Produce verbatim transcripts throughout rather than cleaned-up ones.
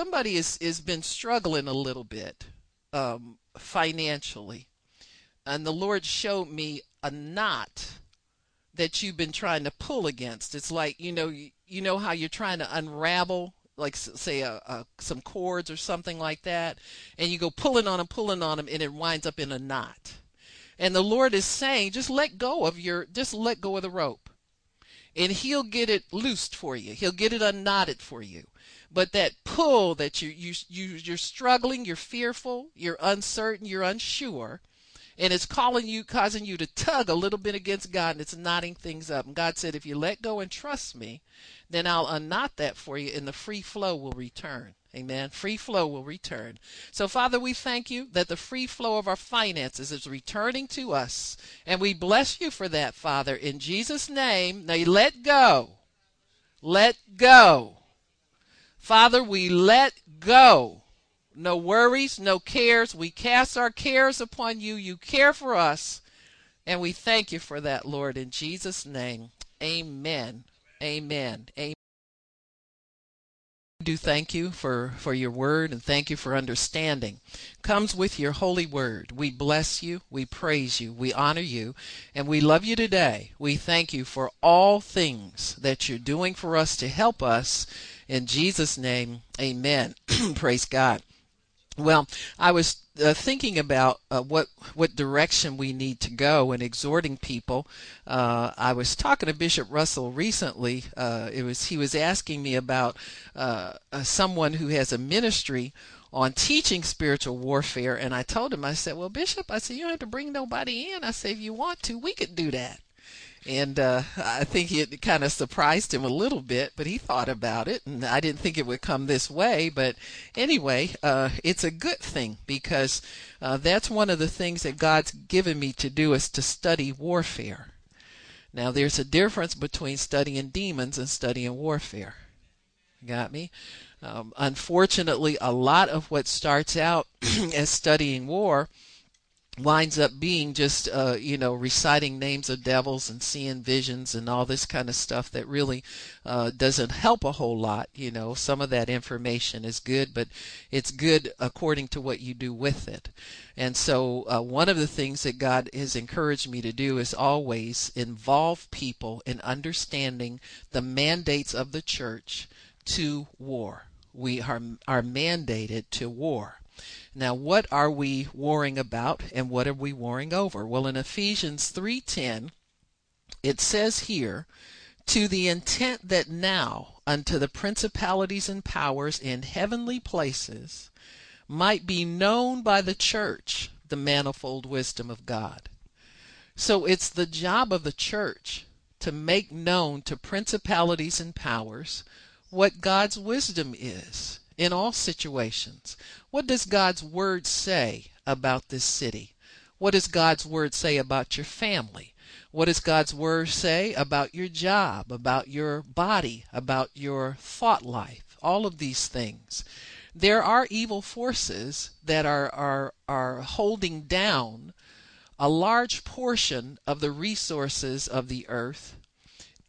somebody is is been struggling a little bit um, financially, and the Lord showed me a knot that you've been trying to pull against. It's like, you know, you, you know how you're trying to unravel, like say a, a, some cords or something like that, and you go pulling on them, pulling on them, and it winds up in a knot. And the Lord is saying, just let go of your, just let go of the rope, and He'll get it loosed for you. He'll get it unknotted for you. But that pull that you you you you're struggling, you're fearful, you're uncertain, you're unsure, and it's calling you, causing you to tug a little bit against God, and it's knotting things up. And God said, if you let go and trust me, then I'll unknot that for you, and the free flow will return. Amen. Free flow will return. So, Father, we thank you that the free flow of our finances is returning to us, and we bless you for that, Father, in Jesus' name. Now, you let go. Let go. Father, we let go. No worries, no cares. We cast our cares upon you. You care for us. And we thank you for that, Lord, in Jesus' name. Amen. Amen. Amen. I do thank you for, for your word, and thank you for understanding. Comes with your holy word. We bless you. We praise you. We honor you. And we love you today. We thank you for all things that you're doing for us to help us. In Jesus' name, amen. Praise God. Well, I was uh, thinking about uh, what what direction we need to go in exhorting people. Uh, I was talking to Bishop Russell recently. Uh, it was he was asking me about uh, uh, someone who has a ministry on teaching spiritual warfare, and I told him, I said, well, Bishop, I said, you don't have to bring nobody in. I said, if you want to, we could do that. And uh, I think it kind of surprised him a little bit, but he thought about it, and I didn't think it would come this way. But anyway, uh, it's a good thing, because uh, that's one of the things that God's given me to do, is to study warfare. Now, there's a difference between studying demons and studying warfare. Got me? Um, unfortunately, a lot of what starts out as studying war winds up being just, uh, you know, reciting names of devils and seeing visions and all this kind of stuff that really uh, doesn't help a whole lot. You know, some of that information is good, but it's good according to what you do with it. And so uh, one of the things that God has encouraged me to do is always involve people in understanding the mandates of the church to war. We are, are mandated to war. Now, what are we warring about, and what are we warring over? Well, in Ephesians three ten, it says here, to the intent that now unto the principalities and powers in heavenly places might be known by the church the manifold wisdom of God. So it's the job of the church to make known to principalities and powers what God's wisdom is. In all situations, what does God's word say about this city? What does God's word say about your family? What does God's word say about your job, about your body, about your thought life? All of these things. There are evil forces that are, are, are holding down a large portion of the resources of the earth,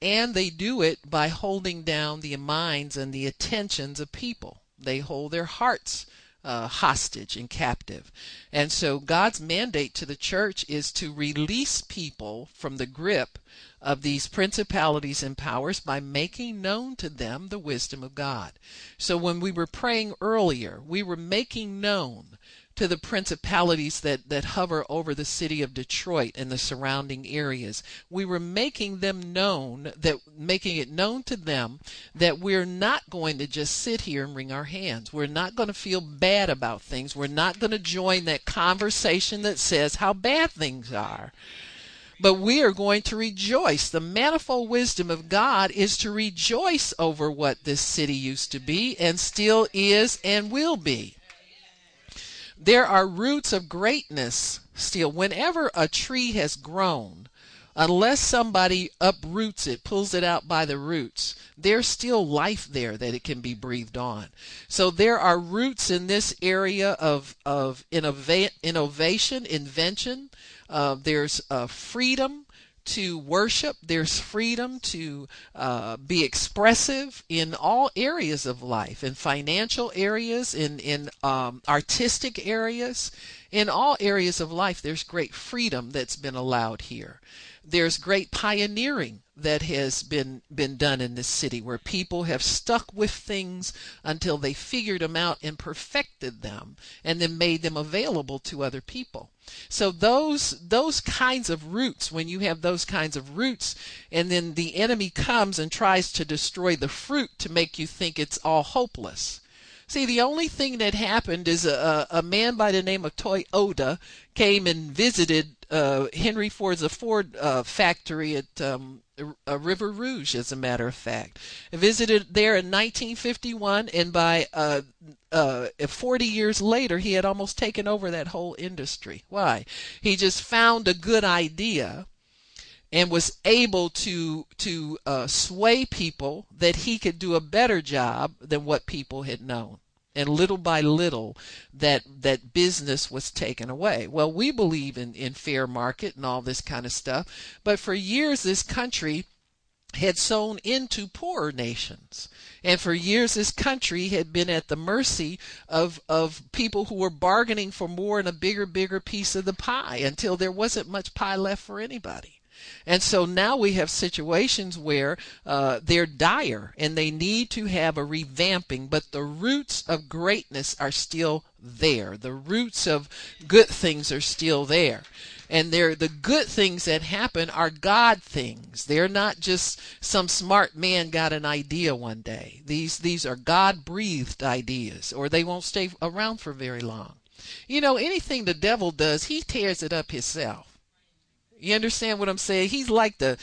and they do it by holding down the minds and the attentions of people. They hold their hearts uh, hostage and captive. And so God's mandate to the church is to release people from the grip of these principalities and powers by making known to them the wisdom of God. So when we were praying earlier, we were making known to the principalities that, that hover over the city of Detroit and the surrounding areas. We were making them known, that making it known to them that we're not going to just sit here and wring our hands. We're not going to feel bad about things. We're not going to join that conversation that says how bad things are. But we are going to rejoice. The manifold wisdom of God is to rejoice over what this city used to be and still is and will be. There are roots of greatness still. Whenever a tree has grown, unless somebody uproots it, pulls it out by the roots, there's still life there that it can be breathed on. So there are roots in this area of, of innova- innovation, invention. Uh, there's uh, freedom. to worship. There's freedom to uh, be expressive in all areas of life, in financial areas, in, in um, artistic areas. In all areas of life, there's great freedom that's been allowed here. There's great pioneering that has been, been done in this city, where people have stuck with things until they figured them out and perfected them and then made them available to other people. So those those kinds of roots, when you have those kinds of roots, and then the enemy comes and tries to destroy the fruit to make you think it's all hopeless. See, the only thing that happened is a, a man by the name of Toy Oda came and visited uh, Henry Ford's Ford uh, factory at um, uh, River Rouge, as a matter of fact. He visited there in nineteen fifty-one, and by uh, uh, forty years later, he had almost taken over that whole industry. Why? He just found a good idea and was able to to uh, sway people that he could do a better job than what people had known. And little by little, that that business was taken away. Well, we believe in, in fair market and all this kind of stuff, but for years this country had sown into poorer nations. And for years this country had been at the mercy of of people who were bargaining for more and a bigger, bigger piece of the pie until there wasn't much pie left for anybody. And so now we have situations where uh, they're dire and they need to have a revamping, but the roots of greatness are still there. The roots of good things are still there. And they're, the good things that happen are God things. They're not just some smart man got an idea one day. These, these are God-breathed ideas, or they won't stay around for very long. You know, anything the devil does, he tears it up himself. You understand what I'm saying? He's like the,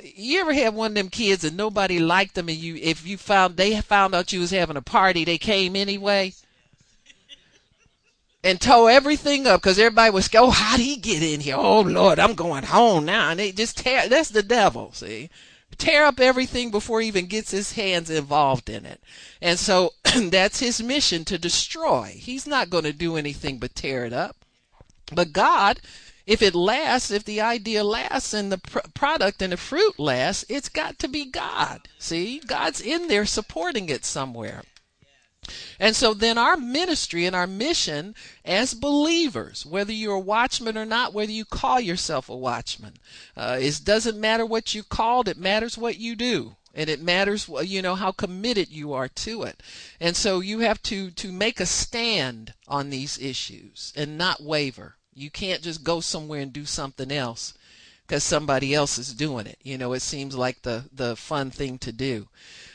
you ever had one of them kids and nobody liked them, and you, if you found, they found out you was having a party, they came anyway and tore everything up because everybody was, oh, how'd he get in here? Oh, Lord, I'm going home now. And they just tear, that's the devil, see? Tear up everything before he even gets his hands involved in it. And so that's his mission, to destroy. He's not going to do anything but tear it up. But God, if it lasts, if the idea lasts and the pr- product and the fruit lasts, it's got to be God. See, God's in there supporting it somewhere. And so then our ministry and our mission as believers, whether you're a watchman or not, whether you call yourself a watchman, uh, it doesn't matter what you called, it matters what you do. And it matters, you know, how committed you are to it. And so you have to, to make a stand on these issues and not waver. You can't just go somewhere and do something else because somebody else is doing it. You know, it seems like the, the fun thing to do.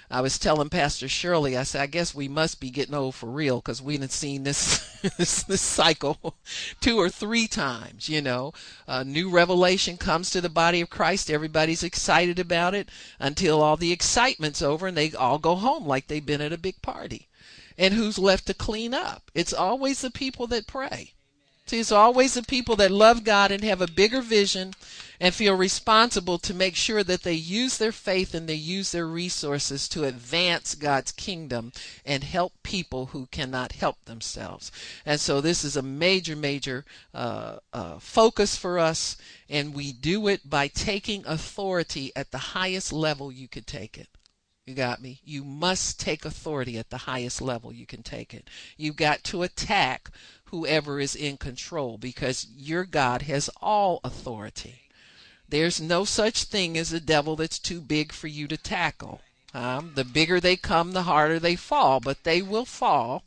I was telling Pastor Shirley, I said, I guess we must be getting old for real, because we done seen this, this this cycle two or three times, you know. Uh, new revelation comes to the body of Christ. Everybody's excited about it until all the excitement's over and they all go home like they've been at a big party. And who's left to clean up? It's always the people that pray. See, it's always the people that love God and have a bigger vision and feel responsible to make sure that they use their faith and they use their resources to advance God's kingdom and help people who cannot help themselves. And so this is a major, major uh, uh, focus for us, and we do it by taking authority at the highest level you could take it. You got me? You must take authority at the highest level you can take it. You've got to attack whoever is in control, because your God has all authority. There's no such thing as a devil that's too big for you to tackle. Um, the bigger they come, the harder they fall, but they will fall.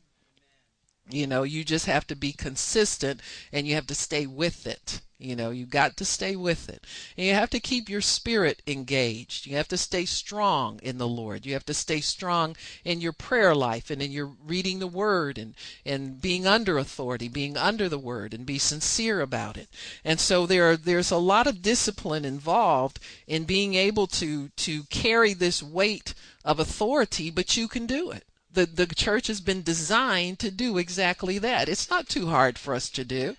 You know, you just have to be consistent and you have to stay with it. You know, you got to stay with it. And you have to keep your spirit engaged. You have to stay strong in the Lord. You have to stay strong in your prayer life and in your reading the Word and, and being under authority, being under the Word, and be sincere about it. And so there are, there's a lot of discipline involved in being able to, to carry this weight of authority, but you can do it. The the church has been designed to do exactly that. It's not too hard for us to do.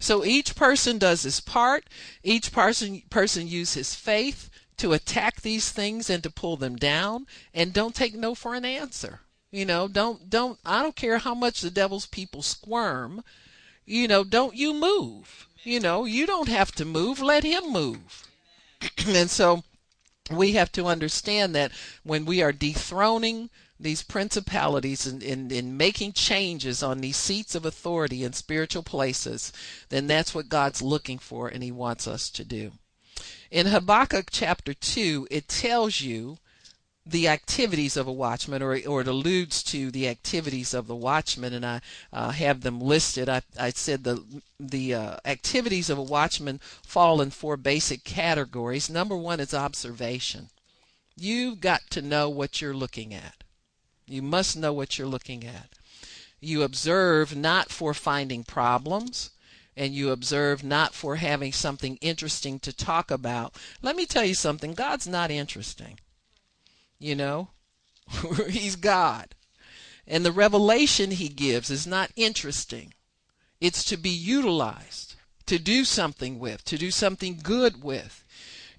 So each person does his part. Each person person uses his faith to attack these things and to pull them down. And don't take no for an answer. You know, don't don't. I don't care how much the devil's people squirm. You know, don't you move. You know, you don't have to move. Let him move. And so we have to understand that when we are dethroning these principalities and in, in, in making changes on these seats of authority in spiritual places, then that's what God's looking for and he wants us to do. In Habakkuk chapter two, it tells you the activities of a watchman, or, or it alludes to the activities of the watchman, and I uh, have them listed. I, I said the the uh, activities of a watchman fall in four basic categories. Number one is observation. You've got to know what you're looking at. You must know what you're looking at. You observe not for finding problems, and you observe not for having something interesting to talk about. Let me tell you something. God's not interesting. You know, he's God. And the revelation he gives is not interesting. It's to be utilized, to do something with, to do something good with.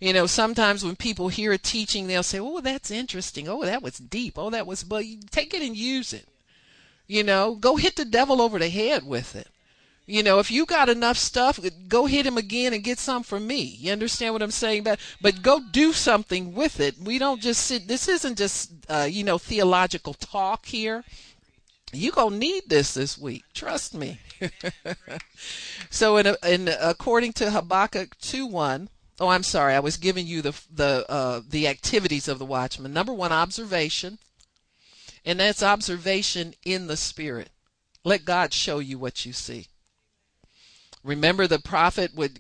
You know, sometimes when people hear a teaching, they'll say, oh, that's interesting. Oh, that was deep. Oh, that was, but you take it and use it. You know, go hit the devil over the head with it. You know, if you got enough stuff, go hit him again and get some from me. You understand what I'm saying? But, but go do something with it. We don't just sit. This isn't just, uh, you know, theological talk here. You're going to need this this week. Trust me. So in, a, in according to Habakkuk two one, oh, I'm sorry. I was giving you the, the, uh, the activities of the watchman. Number one, observation. And that's observation in the spirit. Let God show you what you see. Remember the prophet would,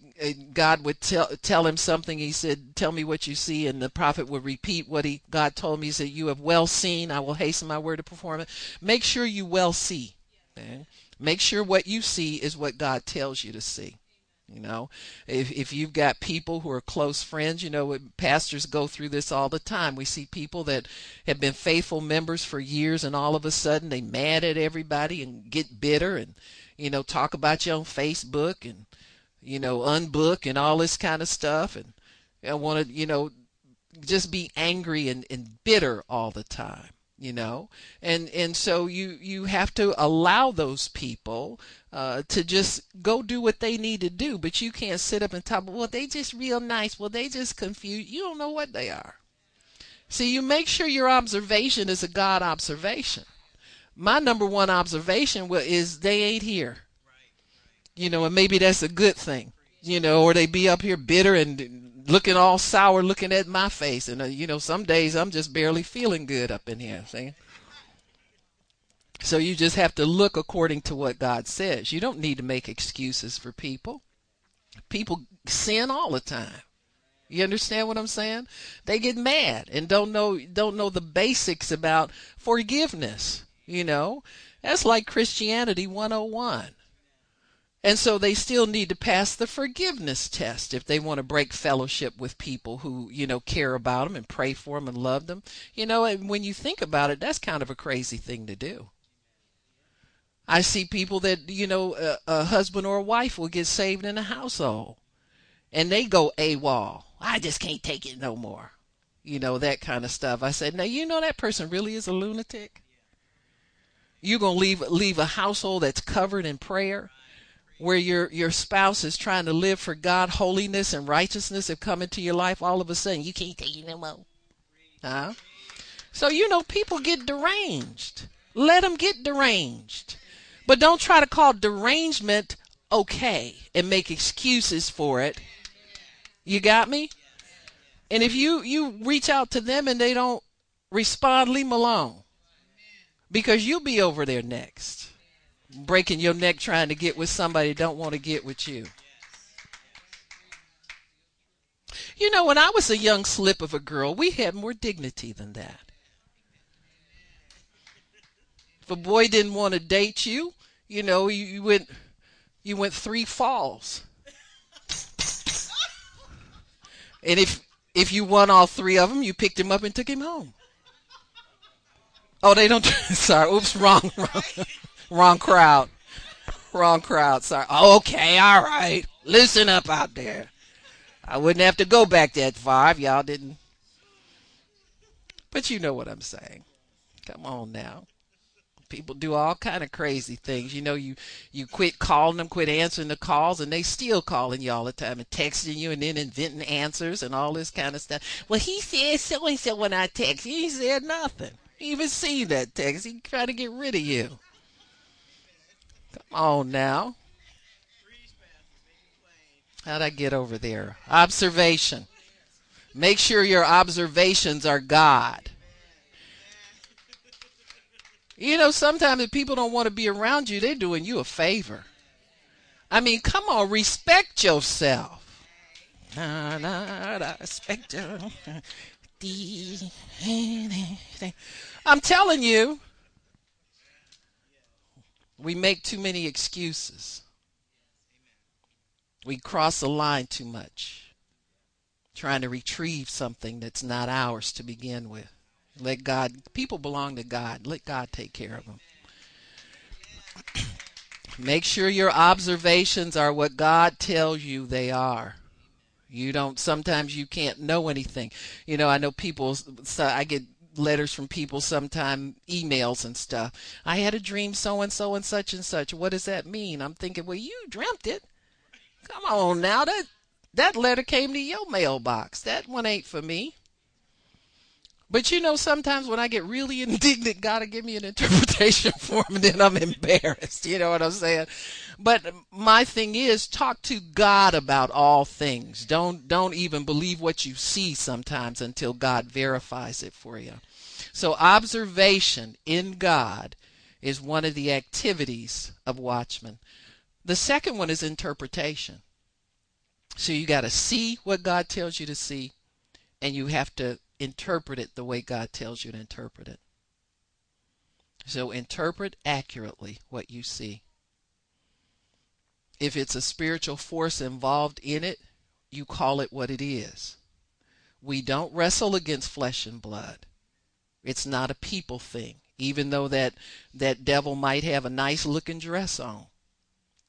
God would tell, tell him something. He said, tell me what you see. And the prophet would repeat what he, God told me. He said, you have well seen. I will hasten my word to perform it. Make sure you well see. Okay? Make sure what you see is what God tells you to see. You know, if, if you've got people who are close friends, you know, pastors go through this all the time. We see people that have been faithful members for years, and all of a sudden they mad at everybody and get bitter and, you know, talk about you on Facebook and, you know, unbook and all this kind of stuff. And I want to, you know, just be angry and, and bitter all the time. You know, and, and so you, you have to allow those people uh, to just go do what they need to do. But you can't sit up and talk, well, they just real nice. Well, they just confused. You don't know what they are. See, you make sure your observation is a God observation. My number one observation is they ain't here. You know, and maybe that's a good thing. You know, or they be up here bitter and looking all sour, looking at my face. And, uh, you know, some days I'm just barely feeling good up in here. See? So you just have to look according to what God says. You don't need to make excuses for people. People sin all the time. You understand what I'm saying? They get mad and don't know, don't know the basics about forgiveness. You know, that's like Christianity one oh one. And so they still need to pass the forgiveness test if they want to break fellowship with people who, you know, care about them and pray for them and love them. You know, and when you think about it, that's kind of a crazy thing to do. I see people that, you know, a, a husband or a wife will get saved in a household and they go AWOL. I just can't take it no more. You know, that kind of stuff. I said, now, you know, that person really is a lunatic. You're going to leave, leave a household that's covered in prayer, where your your spouse is trying to live for God, holiness and righteousness have come into your life, all of a sudden you can't take it no more. Huh? So, you know, people get deranged. Let them get deranged. But don't try to call derangement okay and make excuses for it. You got me? And if you, you reach out to them and they don't respond, leave them alone. Because you'll be over there next, breaking your neck trying to get with somebody that don't want to get with you. You know, when I was a young slip of a girl, we had more dignity than that. If a boy didn't want to date you, you know, you went, you went three falls. And if if you won all three of them, you picked him up and took him home. Oh, they don't. Sorry, oops, wrong, wrong. Wrong crowd. Wrong crowd. Sorry. Oh, okay. All right. Listen up out there. I wouldn't have to go back that far if y'all didn't. But you know what I'm saying. Come on now. People do all kind of crazy things. You know, you, you quit calling them, quit answering the calls, and they still calling you all the time and texting you and then inventing answers and all this kind of stuff. Well, he said so-and-so when I text. He said nothing. He even see that text. He trying to get rid of you. Come on now. How'd I get over there? Observation. Make sure your observations are God. You know, sometimes if people don't want to be around you, they're doing you a favor. I mean, come on, respect yourself. Na, na, na, respect yourself. I'm telling you, we make too many excuses. We cross the line too much, trying to retrieve something that's not ours to begin with. Let God, people belong to God. Let God take care of them. Make sure your observations are what God tells you they are. You don't, sometimes you can't know anything. You know, I know people, so I get letters from people sometimes, emails and stuff. I had a dream so-and-so and such and such. What does that mean? I'm thinking, well, you dreamt it. Come on now, that, that letter came to your mailbox. That one ain't for me. But you know, sometimes when I get really indignant, God will give me an interpretation for him, and then I'm embarrassed. You know what I'm saying? But my thing is, talk to God about all things. Don't don't even believe what you see sometimes until God verifies it for you. So observation in God is one of the activities of watchmen. The second one is interpretation. So you got to see what God tells you to see, and you have to interpret it the way God tells you to interpret it. So interpret accurately what you see. If it's a spiritual force involved in it, you call it what it is. We don't wrestle against flesh and blood. It's not a people thing, even though that that devil might have a nice looking dress on.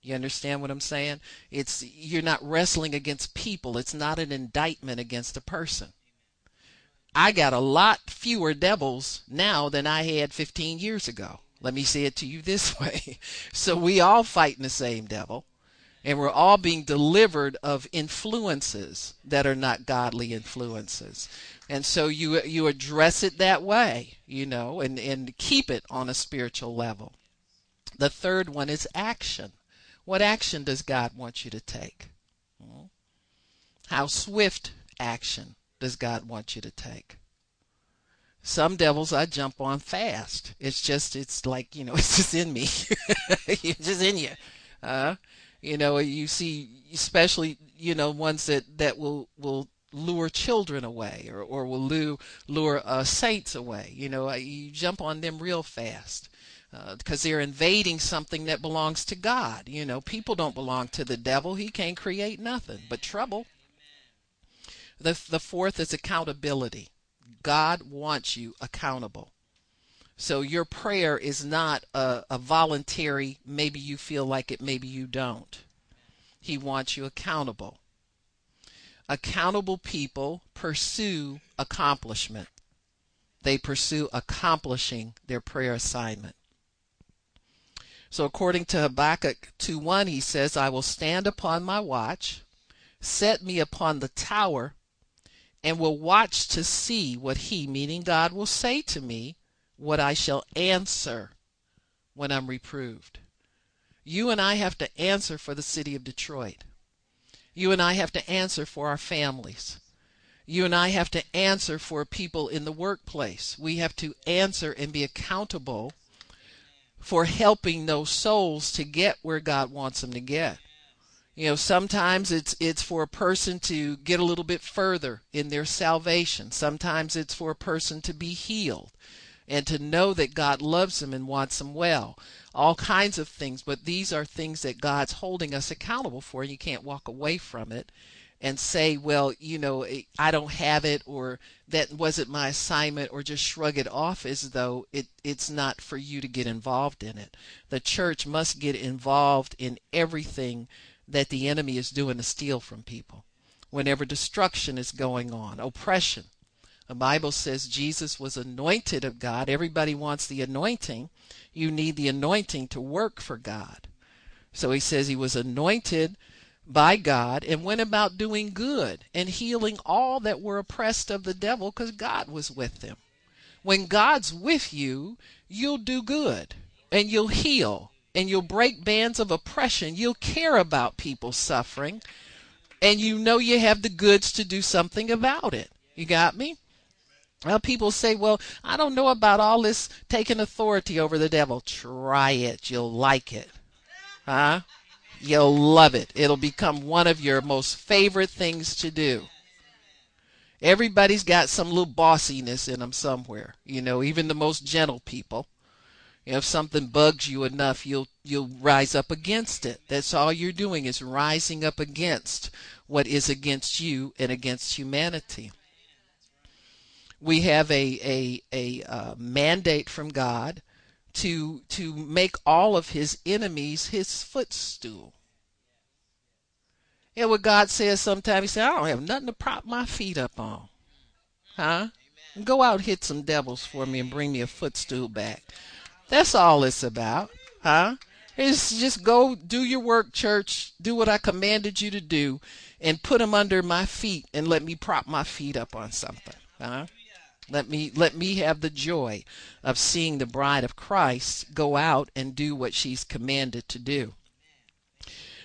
You understand what I'm saying? It's, you're not wrestling against people. It's not an indictment against a person. I got a lot fewer devils now than I had fifteen years ago. Let me say it to you this way. So we all fighting the same devil, and we're all being delivered of influences that are not godly influences. And so you you address it that way, you know, and, and keep it on a spiritual level. The third one is action. What action does God want you to take? How swift action does God want you to take? Some devils I jump on fast. It's just, it's like, you know, it's just in me. It's just in you. Uh, you know, you see, especially, you know, ones that, that will, will lure children away or, or will lure, lure uh, saints away. You know, you jump on them real fast because uh, they're invading something that belongs to God. You know, people don't belong to the devil. He can't create nothing but trouble. The, the fourth is accountability. God wants you accountable. So your prayer is not a, a voluntary, maybe you feel like it, maybe you don't. He wants you accountable. Accountable people pursue accomplishment. They pursue accomplishing their prayer assignment. So according to Habakkuk two one, he says, I will stand upon my watch, set me upon the tower, and will watch to see what he, meaning God, will say to me, what I shall answer when I'm reproved. You and I have to answer for the city of Detroit. You and I have to answer for our families. You and I have to answer for people in the workplace. We have to answer and be accountable for helping those souls to get where God wants them to get. You know, sometimes it's it's for a person to get a little bit further in their salvation. Sometimes it's for a person to be healed and to know that God loves them and wants them well. All kinds of things, but these are things that God's holding us accountable for, and you can't walk away from it and say, well, you know, I don't have it, or that wasn't my assignment, or just shrug it off as though it, it's not for you to get involved in it. The church must get involved in everything that the enemy is doing to steal from people. Whenever destruction is going on, oppression, The Bible says Jesus was anointed of God. Everybody wants the anointing. You need the anointing to work for God. So he says he was anointed by God and went about doing good and healing all that were oppressed of the devil because God was with them. When God's with you, you'll do good and you'll heal and you'll break bands of oppression. You'll care about people suffering and you know you have the goods to do something about it. You got me? Well, people say, well, I don't know about all this taking authority over the devil. Try it. You'll like it. Huh? You'll love it. It'll become one of your most favorite things to do. Everybody's got some little bossiness in them somewhere. You know, even the most gentle people. You know, if something bugs you enough, you'll you'll rise up against it. That's all you're doing is rising up against what is against you and against humanity. We have a a, a uh, mandate from God to to make all of his enemies his footstool. And what God says sometimes, he says, I don't have nothing to prop my feet up on. Huh? Amen. Go out, hit some devils for me and bring me a footstool back. That's all it's about. Huh? It's just go do your work, church. Do what I commanded you to do and put them under my feet and let me prop my feet up on something. Huh? Let me let me have the joy of seeing the bride of Christ go out and do what she's commanded to do.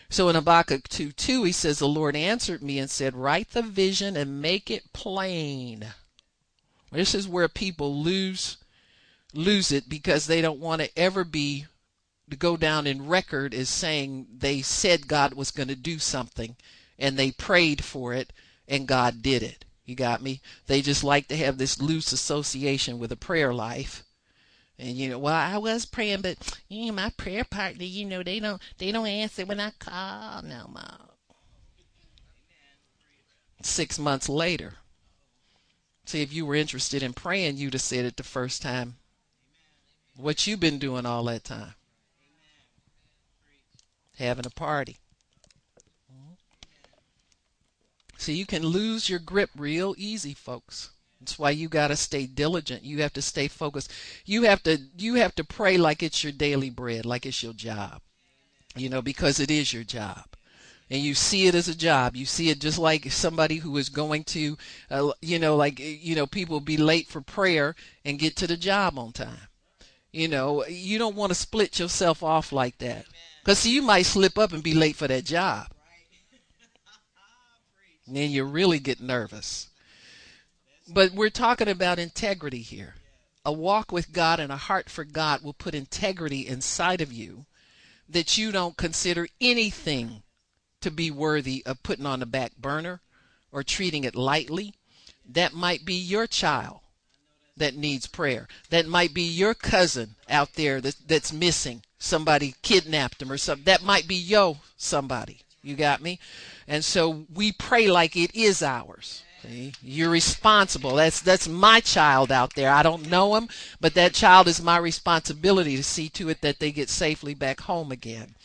So in Habakkuk two two, he says, the Lord answered me and said, write the vision and make it plain. This is where people lose lose it because they don't want to ever be to go down in record as saying they said God was going to do something and they prayed for it and God did it. You got me? They just like to have this loose association with a prayer life. And, you know, well, I was praying, but you know, my prayer partner, you know, they don't they don't answer when I call no more. Six months later. See, if you were interested in praying, you'd have said it the first time. What you've been doing all that time. Having a party. So you can lose your grip real easy, folks. That's why you got to stay diligent. You have to stay focused. You have to you have to pray like it's your daily bread, like it's your job. You know, because it is your job. And you see it as a job. You see it just like somebody who is going to, uh, you know, like, you know, people be late for prayer and get to the job on time. You know, you don't want to split yourself off like that. Because you might slip up and be late for that job. And then you really get nervous. But we're talking about integrity here. A walk with God and a heart for God will put integrity inside of you that you don't consider anything to be worthy of putting on the back burner or treating it lightly. That might be your child that needs prayer. That might be your cousin out there that, that's missing. Somebody kidnapped them or something. That might be yo somebody. You got me? And so we pray like it is ours. See? You're responsible. That's that's my child out there. I don't know him, but that child is my responsibility to see to it that they get safely back home again.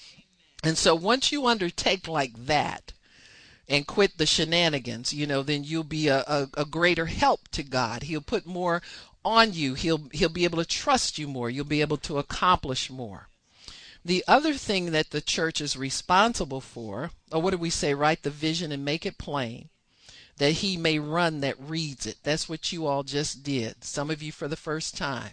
And so once you undertake like that and quit the shenanigans, you know, then you'll be a, a, a greater help to God. He'll put more on you. He'll he'll be able to trust you more. You'll be able to accomplish more. The other thing that the church is responsible for, or what do we say, write the vision and make it plain, that he may run that reads it. That's what you all just did. Some of you for the first time.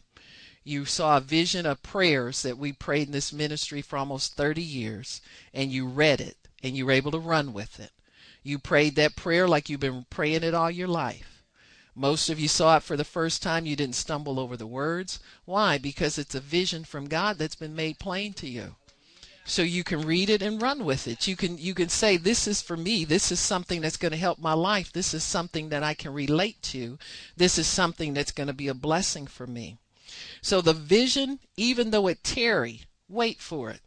You saw a vision of prayers that we prayed in this ministry for almost thirty years, and you read it, and you were able to run with it. You prayed that prayer like you've been praying it all your life. Most of you saw it for the first time. You didn't stumble over the words. Why? Because it's a vision from God that's been made plain to you. So you can read it and run with it. You can you can say, this is for me. This is something that's going to help my life. This is something that I can relate to. This is something that's going to be a blessing for me. So the vision, even though it tarry, wait for it.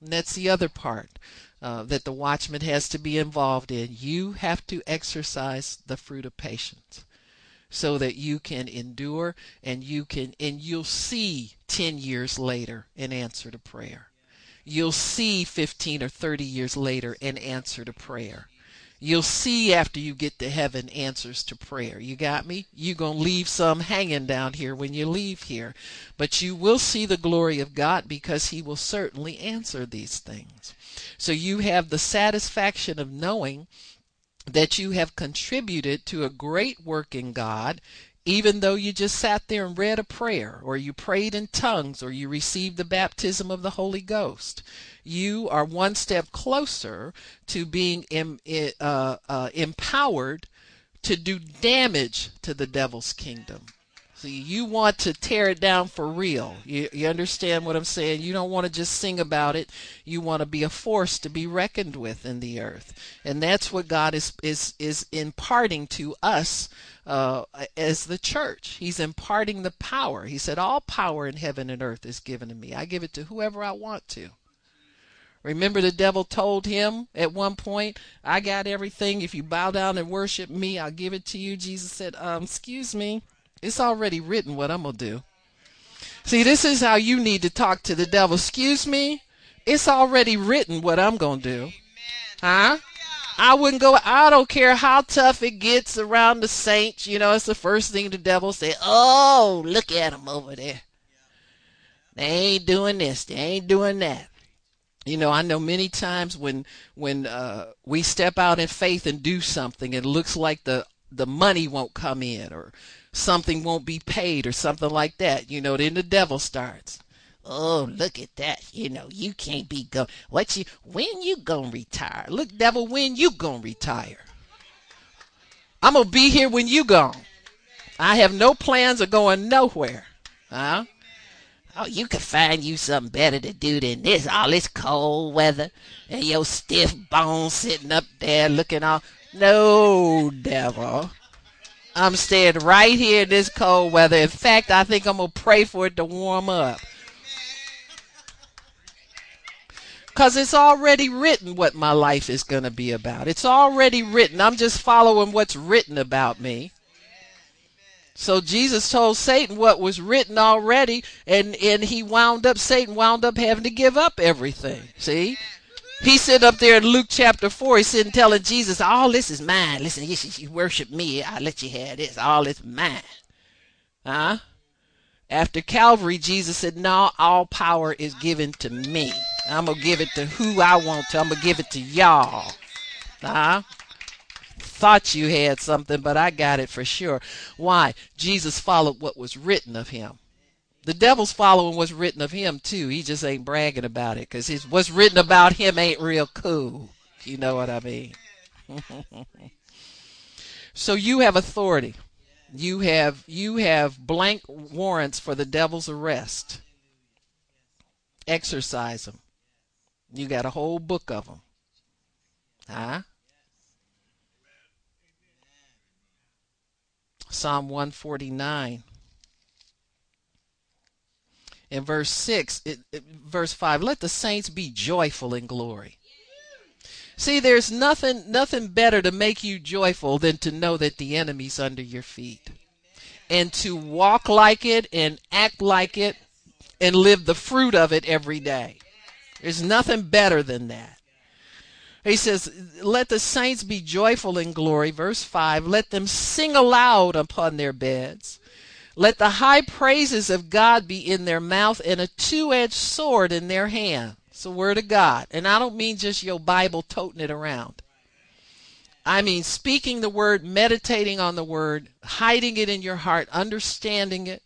And that's the other part uh, that the watchman has to be involved in. You have to exercise the fruit of patience. So that you can endure and you can and you'll see ten years later an answer to prayer. You'll see fifteen or thirty years later an answer to prayer. You'll see after you get to heaven answers to prayer. You got me? You're going to leave some hanging down here when you leave here. But you will see the glory of God because he will certainly answer these things. So you have the satisfaction of knowing that you have contributed to a great work in God, even though you just sat there and read a prayer, or you prayed in tongues, or you received the baptism of the Holy Ghost. You are one step closer to being em, uh, uh, empowered to do damage to the devil's kingdom. See, you want to tear it down for real. You, you understand what I'm saying? You don't want to just sing about it. You want to be a force to be reckoned with in the earth. And that's what God is is is imparting to us Uh, as the church. He's imparting the power. He said, all power in heaven and earth is given to me. I give it to whoever I want to. Remember, the devil told him at one point, I got everything. If you bow down and worship me, I'll give it to you. Jesus said, um, excuse me, it's already written what I'm going to do. See, this is how you need to talk to the devil. Excuse me, it's already written what I'm going to do. Amen. Huh? I wouldn't go, I don't care how tough it gets around the saints. You know, it's the first thing the devil say. Oh, look at them over there. They ain't doing this. They ain't doing that. You know, I know many times when when uh, we step out in faith and do something, it looks like the, the money won't come in or something won't be paid or something like that. You know, then the devil starts. Oh, look at that. You know, you can't be going. What you, when you going to retire? Look, devil, when you going to retire? I'm going to be here when you gone. I have no plans of going nowhere. Huh? Oh, you can find you something better to do than this. All this cold weather and your stiff bones sitting up there looking all. No, devil. I'm staying right here in this cold weather. In fact, I think I'm going to pray for it to warm up. Because it's already written what my life is going to be about. It's already written. I'm just following what's written about me. So Jesus told Satan what was written already, and, and he wound up, Satan wound up having to give up everything. See? He said up there in Luke chapter four, he's sitting telling Jesus, all this is mine. Listen, you, you worship me. I'll let you have this. All this is mine. Huh? After Calvary, Jesus said, no, all power is given to me. I'm going to give it to who I want to. I'm going to give it to y'all. Uh-huh. Thought you had something, but I got it for sure. Why? Jesus followed what was written of him. The devil's following what's written of him, too. He just ain't bragging about it because what's written about him ain't real cool. You know what I mean? So you have authority. You have, you have blank warrants for the devil's arrest. Exercise them. You got a whole book of them. Huh? Psalm one forty-nine. In verse six, it, it, verse five, let the saints be joyful in glory. See, there's nothing, nothing better to make you joyful than to know that the enemy's under your feet. And to walk like it and act like it and live the fruit of it every day. There's nothing better than that. He says, let the saints be joyful in glory. Verse five, let them sing aloud upon their beds. Let the high praises of God be in their mouth and a two-edged sword in their hand. It's the word of God. And I don't mean just your Bible toting it around. I mean speaking the word, meditating on the word, hiding it in your heart, understanding it.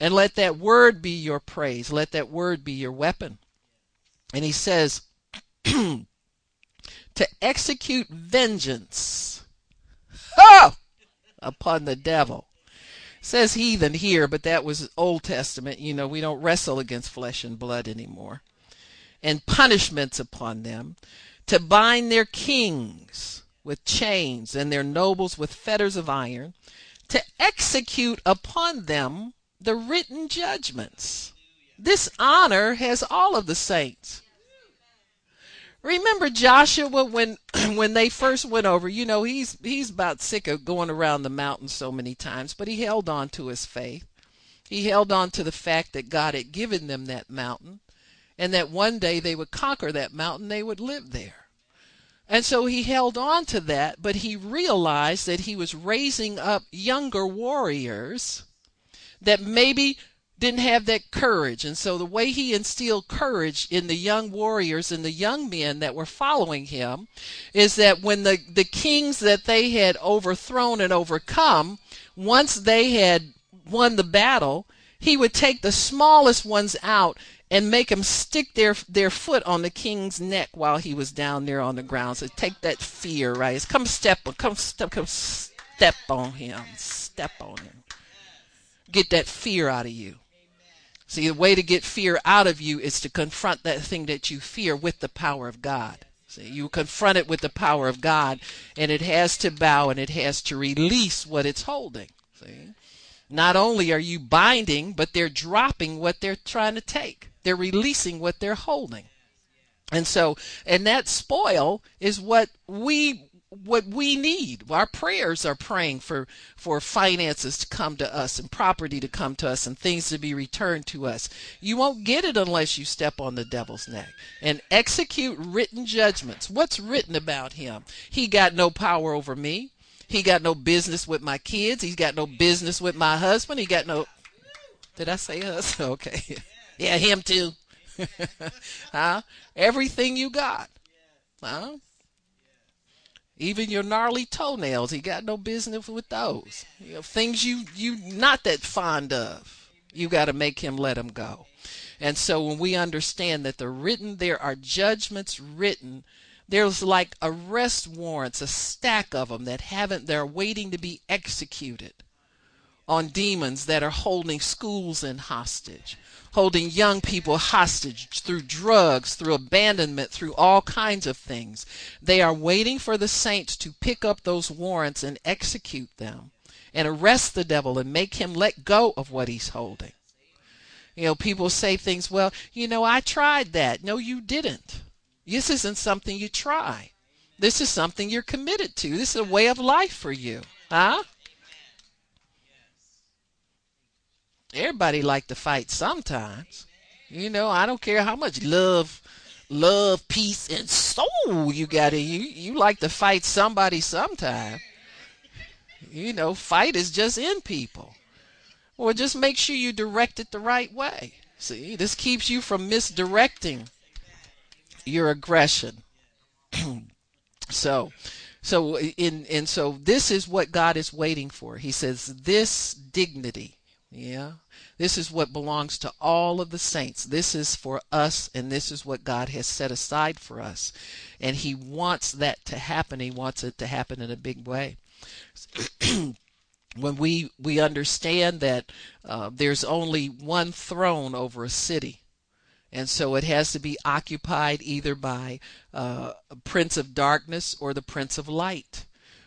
And let that word be your praise. Let that word be your weapon. And he says, to execute vengeance oh, upon the devil. It says heathen here, but that was Old Testament. You know, we don't wrestle against flesh and blood anymore. And punishments upon them. To bind their kings with chains and their nobles with fetters of iron. To execute upon them the written judgments. This honor has all of the saints. Remember Joshua when when they first went over, you know, he's he's about sick of going around the mountain so many times, but he held on to his faith. He held on to the fact that God had given them that mountain and that one day they would conquer that mountain, they would live there. And so he held on to that, but he realized that he was raising up younger warriors that maybe didn't have that courage. And so the way he instilled courage in the young warriors and the young men that were following him is that when the, the kings that they had overthrown and overcome, once they had won the battle, he would take the smallest ones out and make them stick their their foot on the king's neck while he was down there on the ground. So take that fear, right? It's come step on, come step, come step on him, step on him. Get that fear out of you. See, the way to get fear out of you is to confront that thing that you fear with the power of God. See, you confront it with the power of God, and it has to bow and it has to release what it's holding. See? Not only are you binding, but they're dropping what they're trying to take. They're releasing what they're holding. And so, and that spoil is what we what we need. Our prayers are praying for, for finances to come to us and property to come to us and things to be returned to us. You won't get it unless you step on the devil's neck and execute written judgments. What's written about him? He got no power over me. He got no business with my kids. He's got no business with my husband. He got no, did I say husband? Okay. Yeah, him too. Huh? Everything you got. Huh? Even your gnarly toenails, he got no business with those. You know, things you, you not that fond of. You got to make him let him go. And so when we understand that the written, there are judgments written. There's like arrest warrants, a stack of them that haven't, they're waiting to be executed on demons that are holding schools in hostage, holding young people hostage through drugs, through abandonment, through all kinds of things. They are waiting for the saints to pick up those warrants and execute them and arrest the devil and make him let go of what he's holding. You know, people say things, well, you know, I tried that. No, you didn't. This isn't something you try. This is something you're committed to. This is a way of life for you. Huh? Everybody like to fight sometimes. You know, I don't care how much love, love, peace, and soul you got in you. You like to fight somebody sometime. You know, fight is just in people. Or just make sure you direct it the right way. See, this keeps you from misdirecting your aggression. so so in and so this is what God is waiting for. He says this dignity, yeah, this is what belongs to all of the saints. This is for us, and this is what God has set aside for us, and he wants that to happen. He wants it to happen in a big way. When we we understand that uh, there's only one throne over a city. And so it has to be occupied either by uh, a prince of darkness or the prince of light.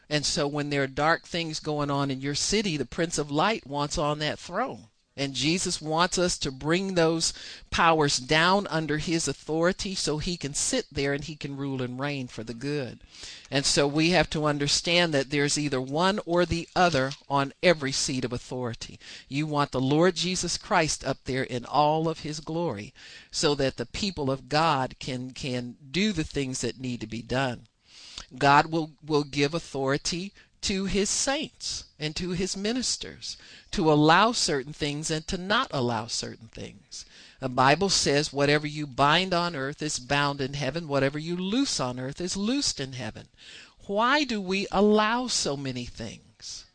And so when there are dark things going on in your city, the prince of light wants on that throne. And Jesus wants us to bring those powers down under his authority so he can sit there and he can rule and reign for the good. And so we have to understand that there's either one or the other on every seat of authority. You want the Lord Jesus Christ up there in all of his glory so that the people of God can, can do the things that need to be done. God will, will give authority to his saints and to his ministers to allow certain things and to not allow certain things. The Bible says whatever you bind on earth is bound in heaven. Whatever you loose on earth is loosed in heaven. Why do we allow so many things?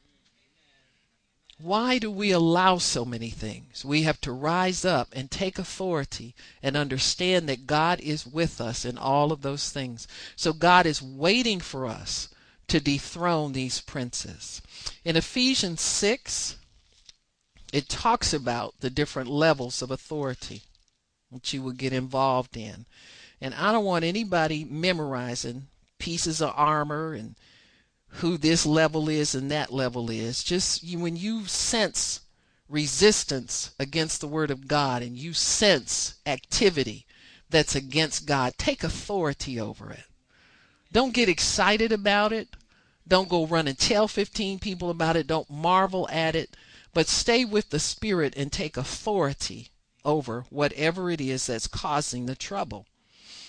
Why do we allow so many things? We have to rise up and take authority and understand that God is with us in all of those things. So God is waiting for us to dethrone these princes. In Ephesians six, it talks about the different levels of authority that you will get involved in. And I don't want anybody memorizing pieces of armor and who this level is and that level is. Just you, when you sense resistance against the word of God and you sense activity that's against God, take authority over it. Don't get excited about it. Don't go run and tell fifteen people about it. Don't marvel at it. But stay with the Spirit and take authority over whatever it is that's causing the trouble.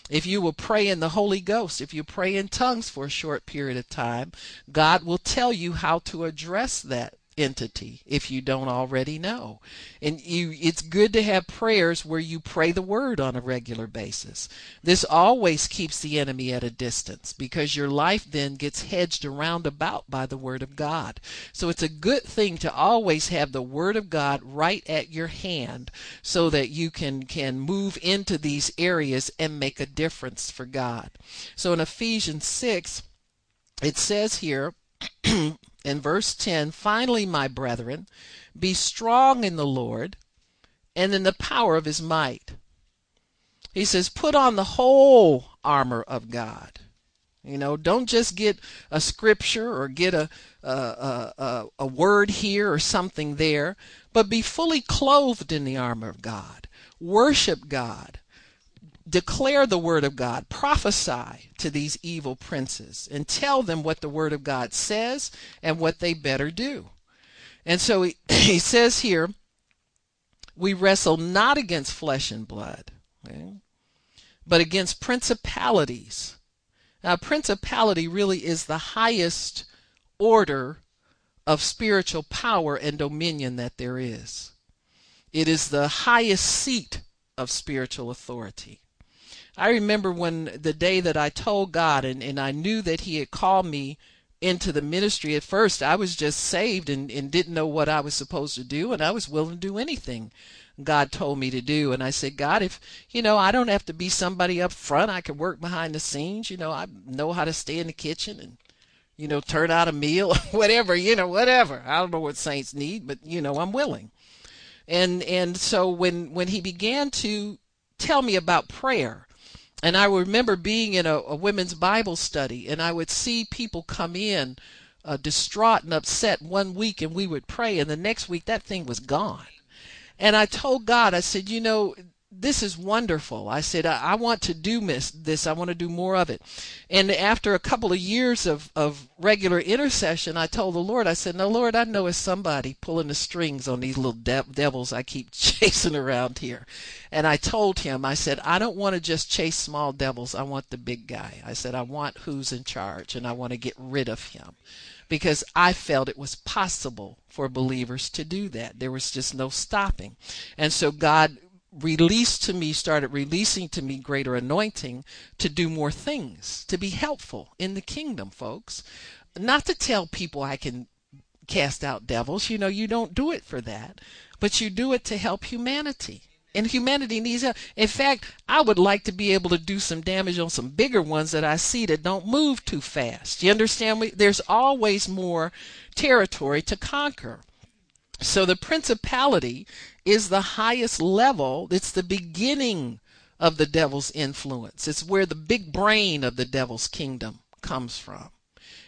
If you will pray in the Holy Ghost, if you pray in tongues for a short period of time, God will tell you how to address that entity if you don't already know. And you, it's good to have prayers where you pray the word on a regular basis. This always keeps the enemy at a distance, because your life then gets hedged around about by the word of God. So it's a good thing to always have the word of God right at your hand, so that you can can move into these areas and make a difference for God. So in Ephesians six, it says here in verse ten, "Finally, my brethren, be strong in the Lord and in the power of his might." He says, put on the whole armor of God. You know, don't just get a scripture or get a, a, a, a word here or something there, but be fully clothed in the armor of God. Worship God. Declare the word of God, prophesy to these evil princes, and tell them what the word of God says and what they better do. And so he, he says here, we wrestle not against flesh and blood, okay, but against principalities. Now, principality really is the highest order of spiritual power and dominion that there is. It is the highest seat of spiritual authority. I remember when the day that I told God, and, and I knew that he had called me into the ministry. At first, I was just saved and, and didn't know what I was supposed to do, and I was willing to do anything God told me to do. And I said, God, if, you know, I don't have to be somebody up front, I can work behind the scenes. You know, I know how to stay in the kitchen and, you know, turn out a meal, whatever, you know, whatever. I don't know what saints need, but, you know, I'm willing. And and so when, when he began to tell me about prayer, and I remember being in a, a women's Bible study, and I would see people come in uh, distraught and upset one week, and we would pray, and the next week that thing was gone. And I told God, I said, you know, this is wonderful. I said, I, I want to do this, this. I want to do more of it. And after a couple of years of, of regular intercession, I told the Lord, I said, no, Lord, I know it's somebody pulling the strings on these little de- devils I keep chasing around here. And I told him, I said, I don't want to just chase small devils. I want the big guy. I said, I want who's in charge, and I want to get rid of him. Because I felt it was possible for believers to do that. There was just no stopping. And so God released to me, started releasing to me greater anointing to do more things, to be helpful in the kingdom, folks. Not to tell people I can cast out devils. You know, you don't do it for that, but you do it to help humanity. And humanity needs help. In fact, I would like to be able to do some damage on some bigger ones that I see that don't move too fast. You understand me? There's always more territory to conquer. So the principality is the highest level. It's the beginning of the devil's influence. It's where the big brain of the devil's kingdom comes from.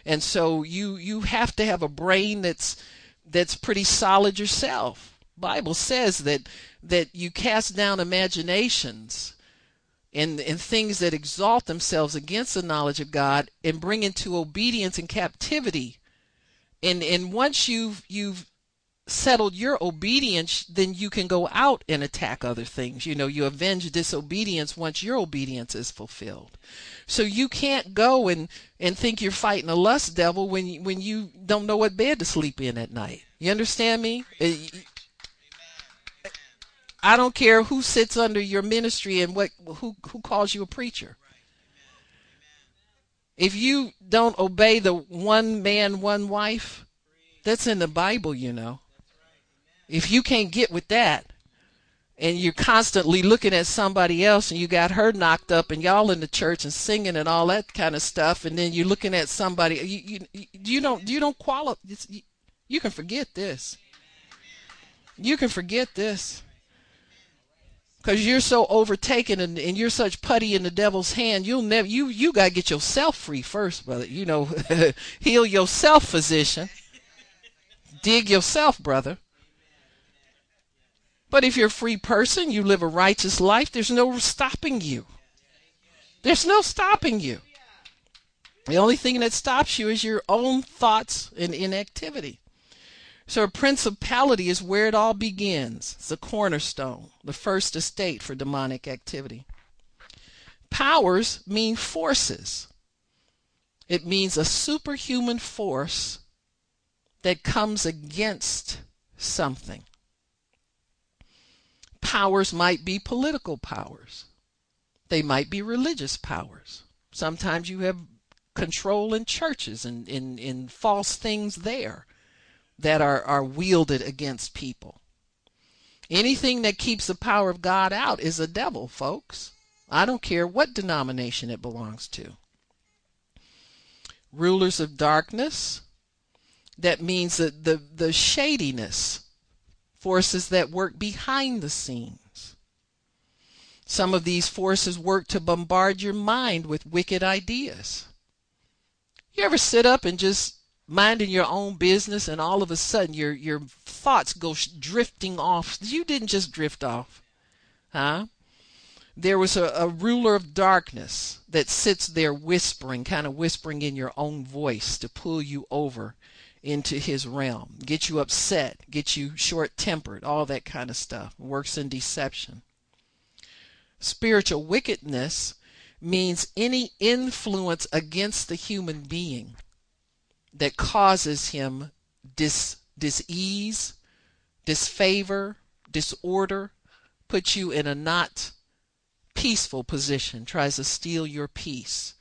And so you you have to have a brain that's that's pretty solid yourself. Bible says that that you cast down imaginations and, and things that exalt themselves against the knowledge of God, and bring into obedience and captivity. And and once you've you've settled your obedience, then you can go out and attack other things. You know, you avenge disobedience once your obedience is fulfilled. So you can't go and, and think you're fighting a lust devil when you, when you don't know what bed to sleep in at night. You understand me? It, I don't care who sits under your ministry and what who who calls you a preacher. If you don't obey the one man, one wife, that's in the Bible, you know. If you can't get with that, and you're constantly looking at somebody else, and you got her knocked up, and y'all in the church and singing and all that kind of stuff, and then you're looking at somebody, you you, you don't you don't qualify. You, you can forget this. You can forget this. Because you're so overtaken and, and you're such putty in the devil's hand, you'll never. You you gotta get yourself free first, brother. You know, heal yourself, physician. Dig yourself, brother. But if you're a free person, you live a righteous life. There's no stopping you. There's no stopping you. The only thing that stops you is your own thoughts and inactivity. So a principality is where it all begins. It's the cornerstone, the first estate for demonic activity. Powers mean forces. It means a superhuman force that comes against something. Powers might be political powers. They might be religious powers. Sometimes you have control in churches and in, in false things there that are, are wielded against people. Anything that keeps the power of God out is a devil, folks. I don't care what denomination it belongs to. Rulers of darkness, that means that the, the shadiness, forces that work behind the scenes. Some of these forces work to bombard your mind with wicked ideas. You ever sit up and just minding your own business, and all of a sudden your your thoughts go drifting off? You didn't just drift off, huh? There was a, a ruler of darkness that sits there whispering, kind of whispering in your own voice to pull you over into his realm, get you upset, get you short-tempered, all that kind of stuff. Works in deception. Spiritual wickedness means any influence against the human being that causes him dis, dis-ease, disfavor, disorder, puts you in a not peaceful position, tries to steal your peace,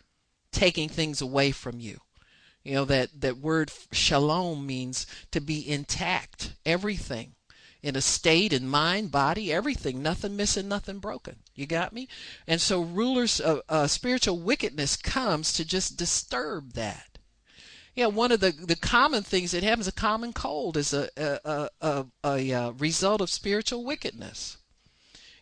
taking things away from you. You know, that, that word shalom means to be intact, everything, in a state, in mind, body, everything, nothing missing, nothing broken. You got me? And so rulers of uh, spiritual wickedness comes to just disturb that. Yeah, one of the, the common things that happens, a common cold is a, a, a, a, a result of spiritual wickedness.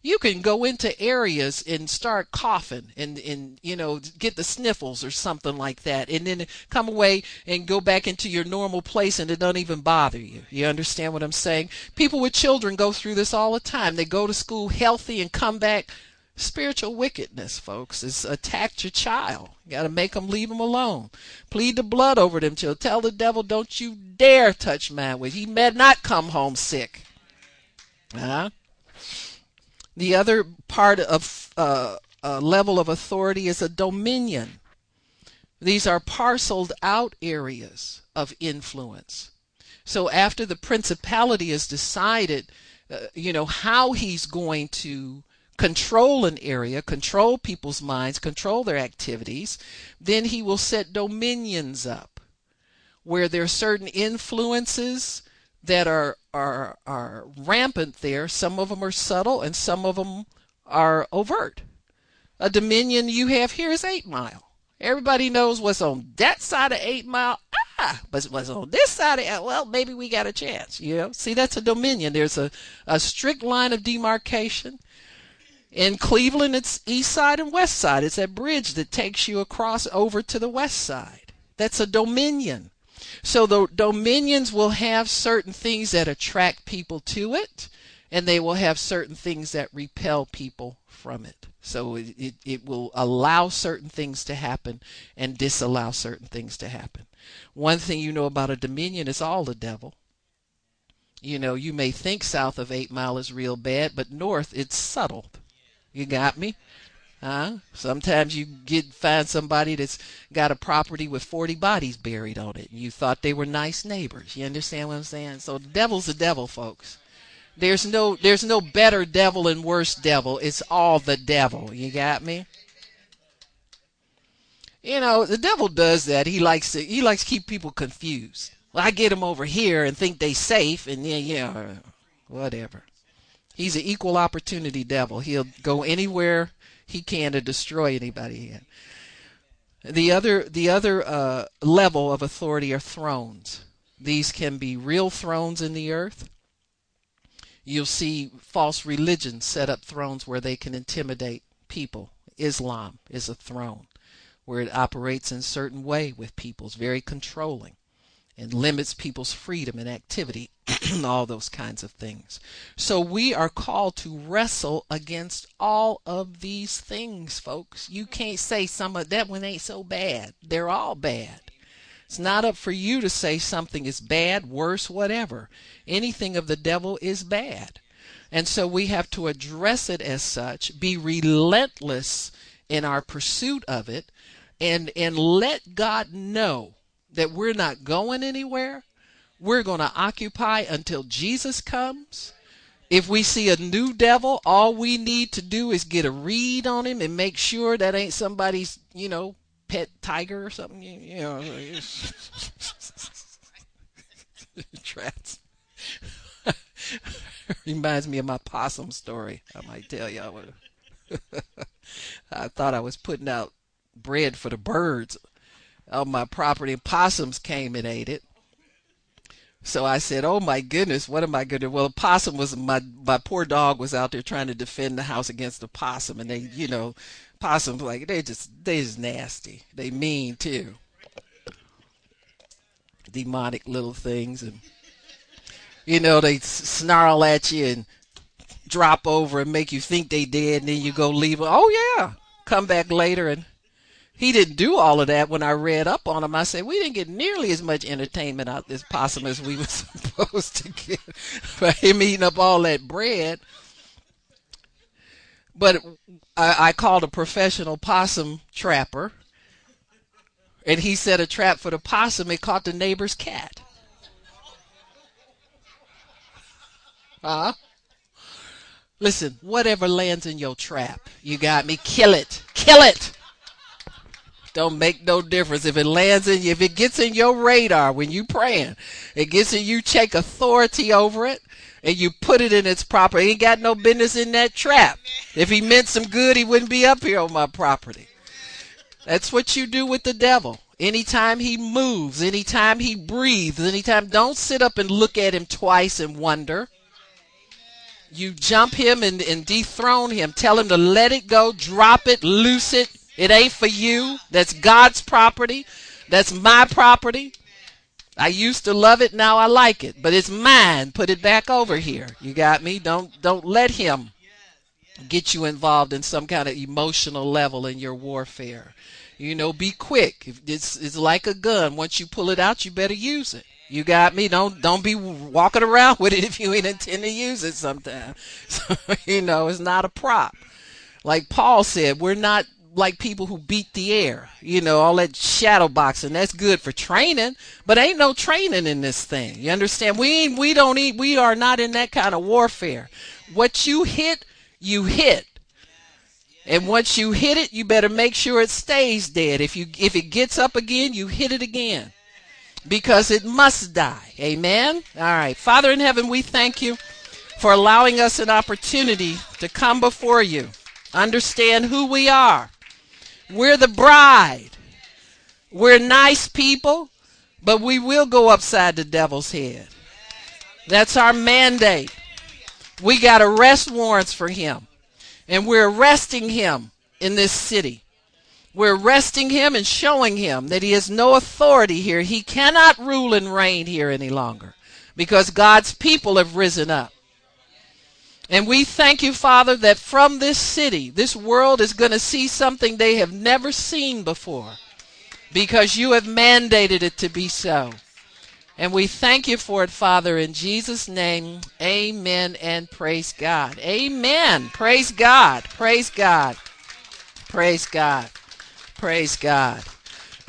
You can go into areas and start coughing and, and, you know, get the sniffles or something like that, and then come away and go back into your normal place and it doesn't even bother you. You understand what I'm saying? People with children go through this all the time. They go to school healthy and come back. Spiritual wickedness, folks, is attacked your child. You got to make them leave them alone. Plead the blood over them till tell the devil, don't you dare touch mine with you. He may not come home sick. Huh? The other part of uh, a level of authority is a dominion. These are parceled out areas of influence. So after the principality has decided, uh, you know, how he's going to control an area, control people's minds, control their activities, then he will set dominions up where there are certain influences that are are are rampant there. Some of them are subtle and some of them are overt. A dominion you have here is Eight Mile. Everybody knows what's on that side of Eight Mile. Ah, but what's on this side of, well, maybe we got a chance. You know, see, that's a dominion. There's a, a strict line of demarcation. In Cleveland, it's east side and west side. It's that bridge that takes you across over to the west side. That's a dominion. So the dominions will have certain things that attract people to it, and they will have certain things that repel people from it. So it, it, it will allow certain things to happen and disallow certain things to happen. One thing you know about a dominion is all the devil. You know, you may think south of Eight Mile is real bad, but north it's subtle. You got me? Huh? Sometimes you get find somebody that's got a property with forty bodies buried on it. You thought they were nice neighbors. You understand what I'm saying? So the devil's the devil, folks. There's no there's no better devil and worse devil. It's all the devil. You got me? You know, the devil does that. He likes to he likes to keep people confused. Well, I get them over here and think they safe, and yeah, yeah, whatever. He's an equal opportunity devil. He'll go anywhere he can to destroy anybody in. The other, the other uh, level of authority are thrones. These can be real thrones in the earth. You'll see false religions set up thrones where they can intimidate people. Islam is a throne where it operates in a certain way with people. It's very controlling and limits people's freedom and activity, all those kinds of things. So we are called to wrestle against all of these things, folks. You can't say some of that one ain't so bad. They're all bad. It's not up for you to say something is bad, worse, whatever. Anything of the devil is bad. And so we have to address it as such, be relentless in our pursuit of it, and and let God know that we're not going anywhere. We're going to occupy until Jesus comes. If we see a new devil, all we need to do is get a read on him and make sure that ain't somebody's, you know, pet tiger or something. You know, traps. Reminds me of my possum story. I might tell y'all. I thought I was putting out bread for the birds on my property. Possums came and ate it. So I said, oh my goodness, what am I going to do? Well, a possum was, my, my poor dog was out there trying to defend the house against a possum. And they, you know, possums, like, they just, they just nasty. They mean too. Demonic little things. And, you know, they snarl at you and drop over and make you think they dead. And then you go leave them. Oh yeah. Come back later. And he didn't do all of that. When I read up on him, I said, we didn't get nearly as much entertainment out this possum as we were supposed to get by him eating up all that bread. But I, I called a professional possum trapper, and he set a trap for the possum. It caught the neighbor's cat. Huh? Listen, whatever lands in your trap, you got me? Kill it. Kill it. Don't make no difference if it lands in you. If it gets in your radar when you praying, it gets in you, take authority over it, and you put it in its property. He ain't got no business in that trap. If he meant some good, he wouldn't be up here on my property. That's what you do with the devil. Anytime he moves, anytime he breathes, anytime, don't sit up and look at him twice and wonder. You jump him and, and dethrone him. Tell him to let it go, drop it, loose it. It ain't for you. That's God's property. That's my property. I used to love it. Now I like it, but it's mine. Put it back over here. You got me? Don't, don't let him get you involved in some kind of emotional level in your warfare. You know, be quick. It's, it's like a gun. Once you pull it out, you better use it. You got me? Don't, don't be walking around with it if you ain't intend to use it sometime. So, you know, it's not a prop. Like Paul said, we're not like people who beat the air, you know, all that shadow boxing. That's good for training, but ain't no training in this thing. You understand? We ain't, we don't eat. We are not in that kind of warfare. What you hit, you hit. And once you hit it, you better make sure it stays dead. If you, if it gets up again, you hit it again because it must die. Amen. All right. Father in heaven, we thank you for allowing us an opportunity to come before you, understand who we are. We're the bride. We're nice people, but we will go upside the devil's head. That's our mandate. We got arrest warrants for him, and we're arresting him in this city. We're arresting him and showing him that he has no authority here. He cannot rule and reign here any longer because God's people have risen up. And we thank you, Father, that from this city, this world is going to see something they have never seen before because you have mandated it to be so. And we thank you for it, Father, in Jesus' name. Amen and praise God. Amen. Praise God. Praise God. Praise God. Praise God.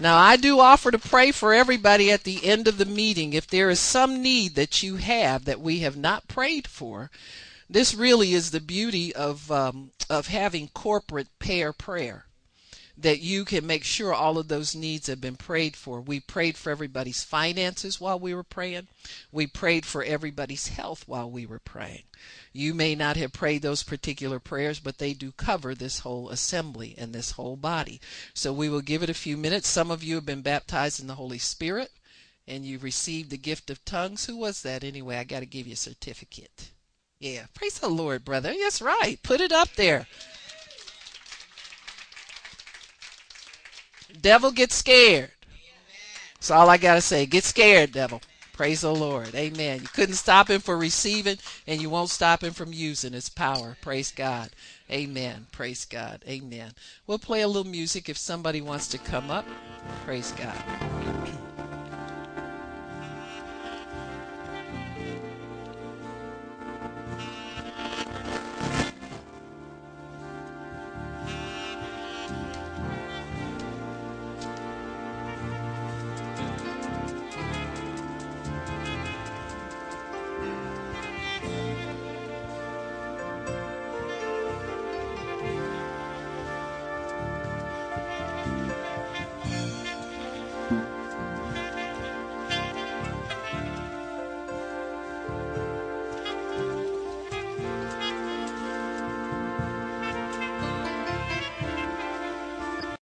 Now, I do offer to pray for everybody at the end of the meeting. If there is some need that you have that we have not prayed for, this really is the beauty of um, of having corporate pair prayer, that you can make sure all of those needs have been prayed for. We prayed for everybody's finances while we were praying. We prayed for everybody's health while we were praying. You may not have prayed those particular prayers, but they do cover this whole assembly and this whole body. So we will give it a few minutes. Some of you have been baptized in the Holy Spirit, and you received the gift of tongues. Who was that anyway? I got to give you a certificate. Yeah, praise the Lord, brother. That's right. Put it up there. Devil, get scared. That's all I got to say. Get scared, devil. Praise the Lord. Amen. You couldn't stop him from receiving, and you won't stop him from using his power. Praise God. Amen. Praise God. Amen. We'll play a little music if somebody wants to come up. Praise God.